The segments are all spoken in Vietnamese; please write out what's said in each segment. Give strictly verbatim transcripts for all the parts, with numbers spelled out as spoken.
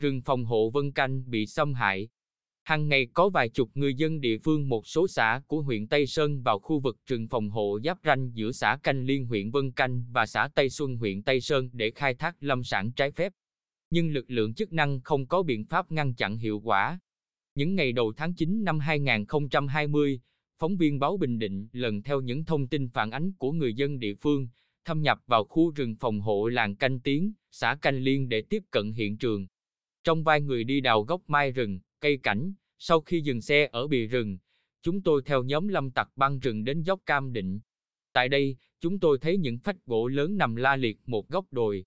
rừng phòng hộ Vân Canh bị xâm hại. Hàng ngày có vài chục người dân địa phương một số xã của huyện Tây Sơn vào khu vực rừng phòng hộ giáp ranh giữa xã Canh Liên huyện Vân Canh và xã Tây Xuân huyện Tây Sơn để khai thác lâm sản trái phép. Nhưng lực lượng chức năng không có biện pháp ngăn chặn hiệu quả. Những ngày đầu tháng chín năm hai nghìn không trăm hai mươi, phóng viên báo Bình Định lần theo những thông tin phản ánh của người dân địa phương, thâm nhập vào khu rừng phòng hộ làng Canh Tiến, xã Canh Liên để tiếp cận hiện trường. Trong vai người đi đào gốc mai rừng, cây cảnh, sau khi dừng xe ở bìa rừng, chúng tôi theo nhóm lâm tặc băng rừng đến dốc Cam Định. Tại đây, chúng tôi thấy những phách gỗ lớn nằm la liệt một góc đồi.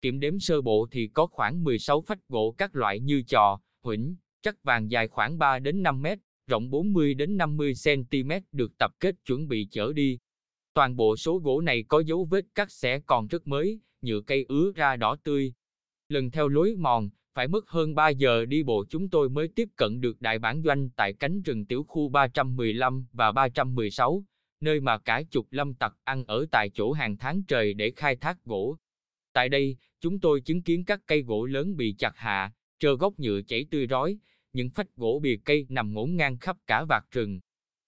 Kiểm đếm sơ bộ thì có khoảng mười sáu phách gỗ các loại như chò, huỳnh, trắc vàng dài khoảng ba đến năm mét, rộng bốn mươi đến năm mươi xen-ti-mét được tập kết chuẩn bị chở đi. Toàn bộ số gỗ này có dấu vết cắt xẻ còn rất mới, nhựa cây ứa ra đỏ tươi. Lần theo lối mòn, phải mất hơn ba giờ đi bộ chúng tôi mới tiếp cận được đại bản doanh tại cánh rừng tiểu khu ba trăm mười lăm và ba trăm mười sáu, nơi mà cả chục lâm tặc ăn ở tại chỗ hàng tháng trời để khai thác gỗ. Tại đây, chúng tôi chứng kiến các cây gỗ lớn bị chặt hạ, trơ gốc nhựa chảy tươi rói, những phách gỗ bìa cây nằm ngổn ngang khắp cả vạt rừng.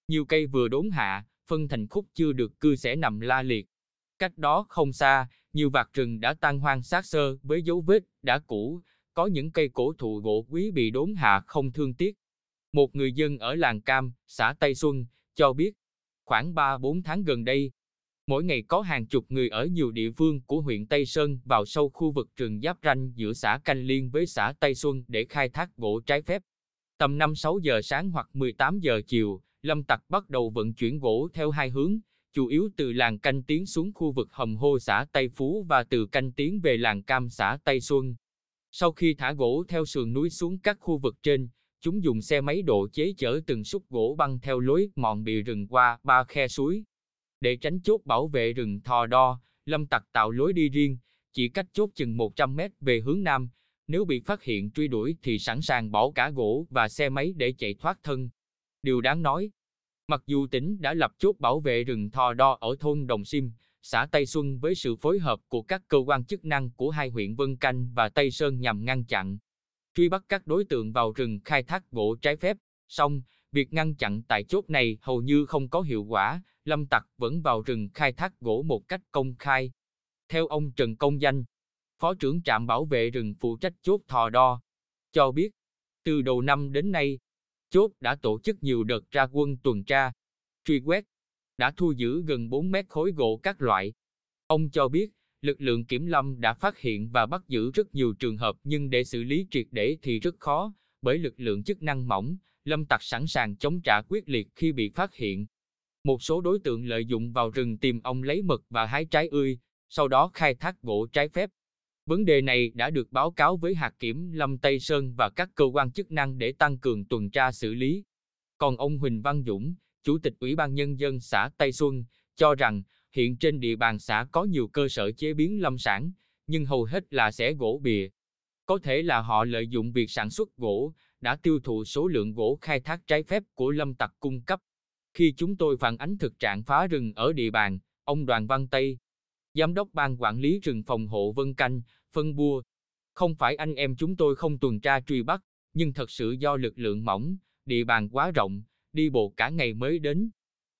Nhiều cây vừa đốn hạ, phân thành khúc chưa được cưa xẻ nằm la liệt. Cách đó không xa, nhiều vạt rừng đã tan hoang xác xơ với dấu vết đã cũ, có những cây cổ thụ gỗ quý bị đốn hạ không thương tiếc. Một người dân ở làng Cam, xã Tây Xuân, cho biết, khoảng ba bốn tháng gần đây, mỗi ngày có hàng chục người ở nhiều địa phương của huyện Tây Sơn vào sâu khu vực rừng giáp ranh giữa xã Canh Liên với xã Tây Xuân để khai thác gỗ trái phép. Tầm năm sáu giờ sáng hoặc mười tám giờ chiều, lâm tặc bắt đầu vận chuyển gỗ theo hai hướng, chủ yếu từ làng Canh Tiến xuống khu vực Hầm Hô xã Tây Phú và từ Canh Tiến về làng Cam xã Tây Xuân. Sau khi thả gỗ theo sườn núi xuống các khu vực trên, chúng dùng xe máy độ chế chở từng xúc gỗ băng theo lối mòn bìa rừng qua ba khe suối. Để tránh chốt bảo vệ rừng Thò Đo, lâm tặc tạo lối đi riêng, chỉ cách chốt chừng một trăm mét về hướng nam, nếu bị phát hiện truy đuổi thì sẵn sàng bỏ cả gỗ và xe máy để chạy thoát thân. Điều đáng nói, mặc dù tỉnh đã lập chốt bảo vệ rừng Thò Đo ở thôn Đồng Sim, xã Tây Xuân với sự phối hợp của các cơ quan chức năng của hai huyện Vân Canh và Tây Sơn nhằm ngăn chặn, truy bắt các đối tượng vào rừng khai thác gỗ trái phép, song việc ngăn chặn tại chốt này hầu như không có hiệu quả, lâm tặc vẫn vào rừng khai thác gỗ một cách công khai. Theo ông Trần Công Danh, Phó trưởng trạm bảo vệ rừng phụ trách chốt Thò Đo, cho biết, từ đầu năm đến nay, chốt đã tổ chức nhiều đợt ra quân tuần tra, truy quét, đã thu giữ gần bốn mét khối gỗ các loại. Ông cho biết, lực lượng kiểm lâm đã phát hiện và bắt giữ rất nhiều trường hợp nhưng để xử lý triệt để thì rất khó, bởi lực lượng chức năng mỏng, lâm tặc sẵn sàng chống trả quyết liệt khi bị phát hiện. Một số đối tượng lợi dụng vào rừng tìm ong lấy mật và hái trái ươi, sau đó khai thác gỗ trái phép. Vấn đề này đã được báo cáo với hạt kiểm lâm Tây Sơn và các cơ quan chức năng để tăng cường tuần tra xử lý. Còn ông Huỳnh Văn Dũng, Chủ tịch Ủy ban Nhân dân xã Tây Xuân, cho rằng hiện trên địa bàn xã có nhiều cơ sở chế biến lâm sản, nhưng hầu hết là xẻ gỗ bìa. Có thể là họ lợi dụng việc sản xuất gỗ, đã tiêu thụ số lượng gỗ khai thác trái phép của lâm tặc cung cấp. Khi chúng tôi phản ánh thực trạng phá rừng ở địa bàn, ông Đoàn Văn Tây, Giám đốc Ban Quản lý rừng phòng hộ Vân Canh, phân bua. Không phải anh em chúng tôi không tuần tra truy bắt, nhưng thật sự do lực lượng mỏng, địa bàn quá rộng, đi bộ cả ngày mới đến,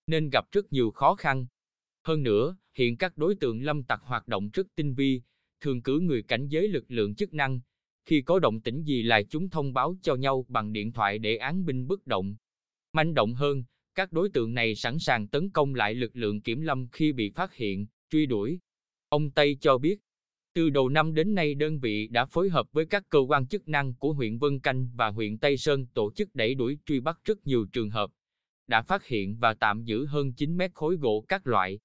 nên gặp rất nhiều khó khăn. Hơn nữa, hiện các đối tượng lâm tặc hoạt động rất tinh vi, thường cử người cảnh giới lực lượng chức năng. Khi có động tĩnh gì là chúng thông báo cho nhau bằng điện thoại để án binh bất động. Manh động hơn, các đối tượng này sẵn sàng tấn công lại lực lượng kiểm lâm khi bị phát hiện, truy đuổi. Ông Tây cho biết, từ đầu năm đến nay đơn vị đã phối hợp với các cơ quan chức năng của huyện Vân Canh và huyện Tây Sơn tổ chức đẩy đuổi truy bắt rất nhiều trường hợp, đã phát hiện và tạm giữ hơn chín mét khối gỗ các loại.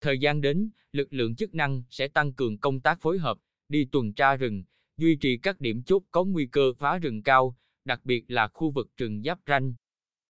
Thời gian đến, lực lượng chức năng sẽ tăng cường công tác phối hợp, đi tuần tra rừng, duy trì các điểm chốt có nguy cơ phá rừng cao, đặc biệt là khu vực rừng giáp ranh.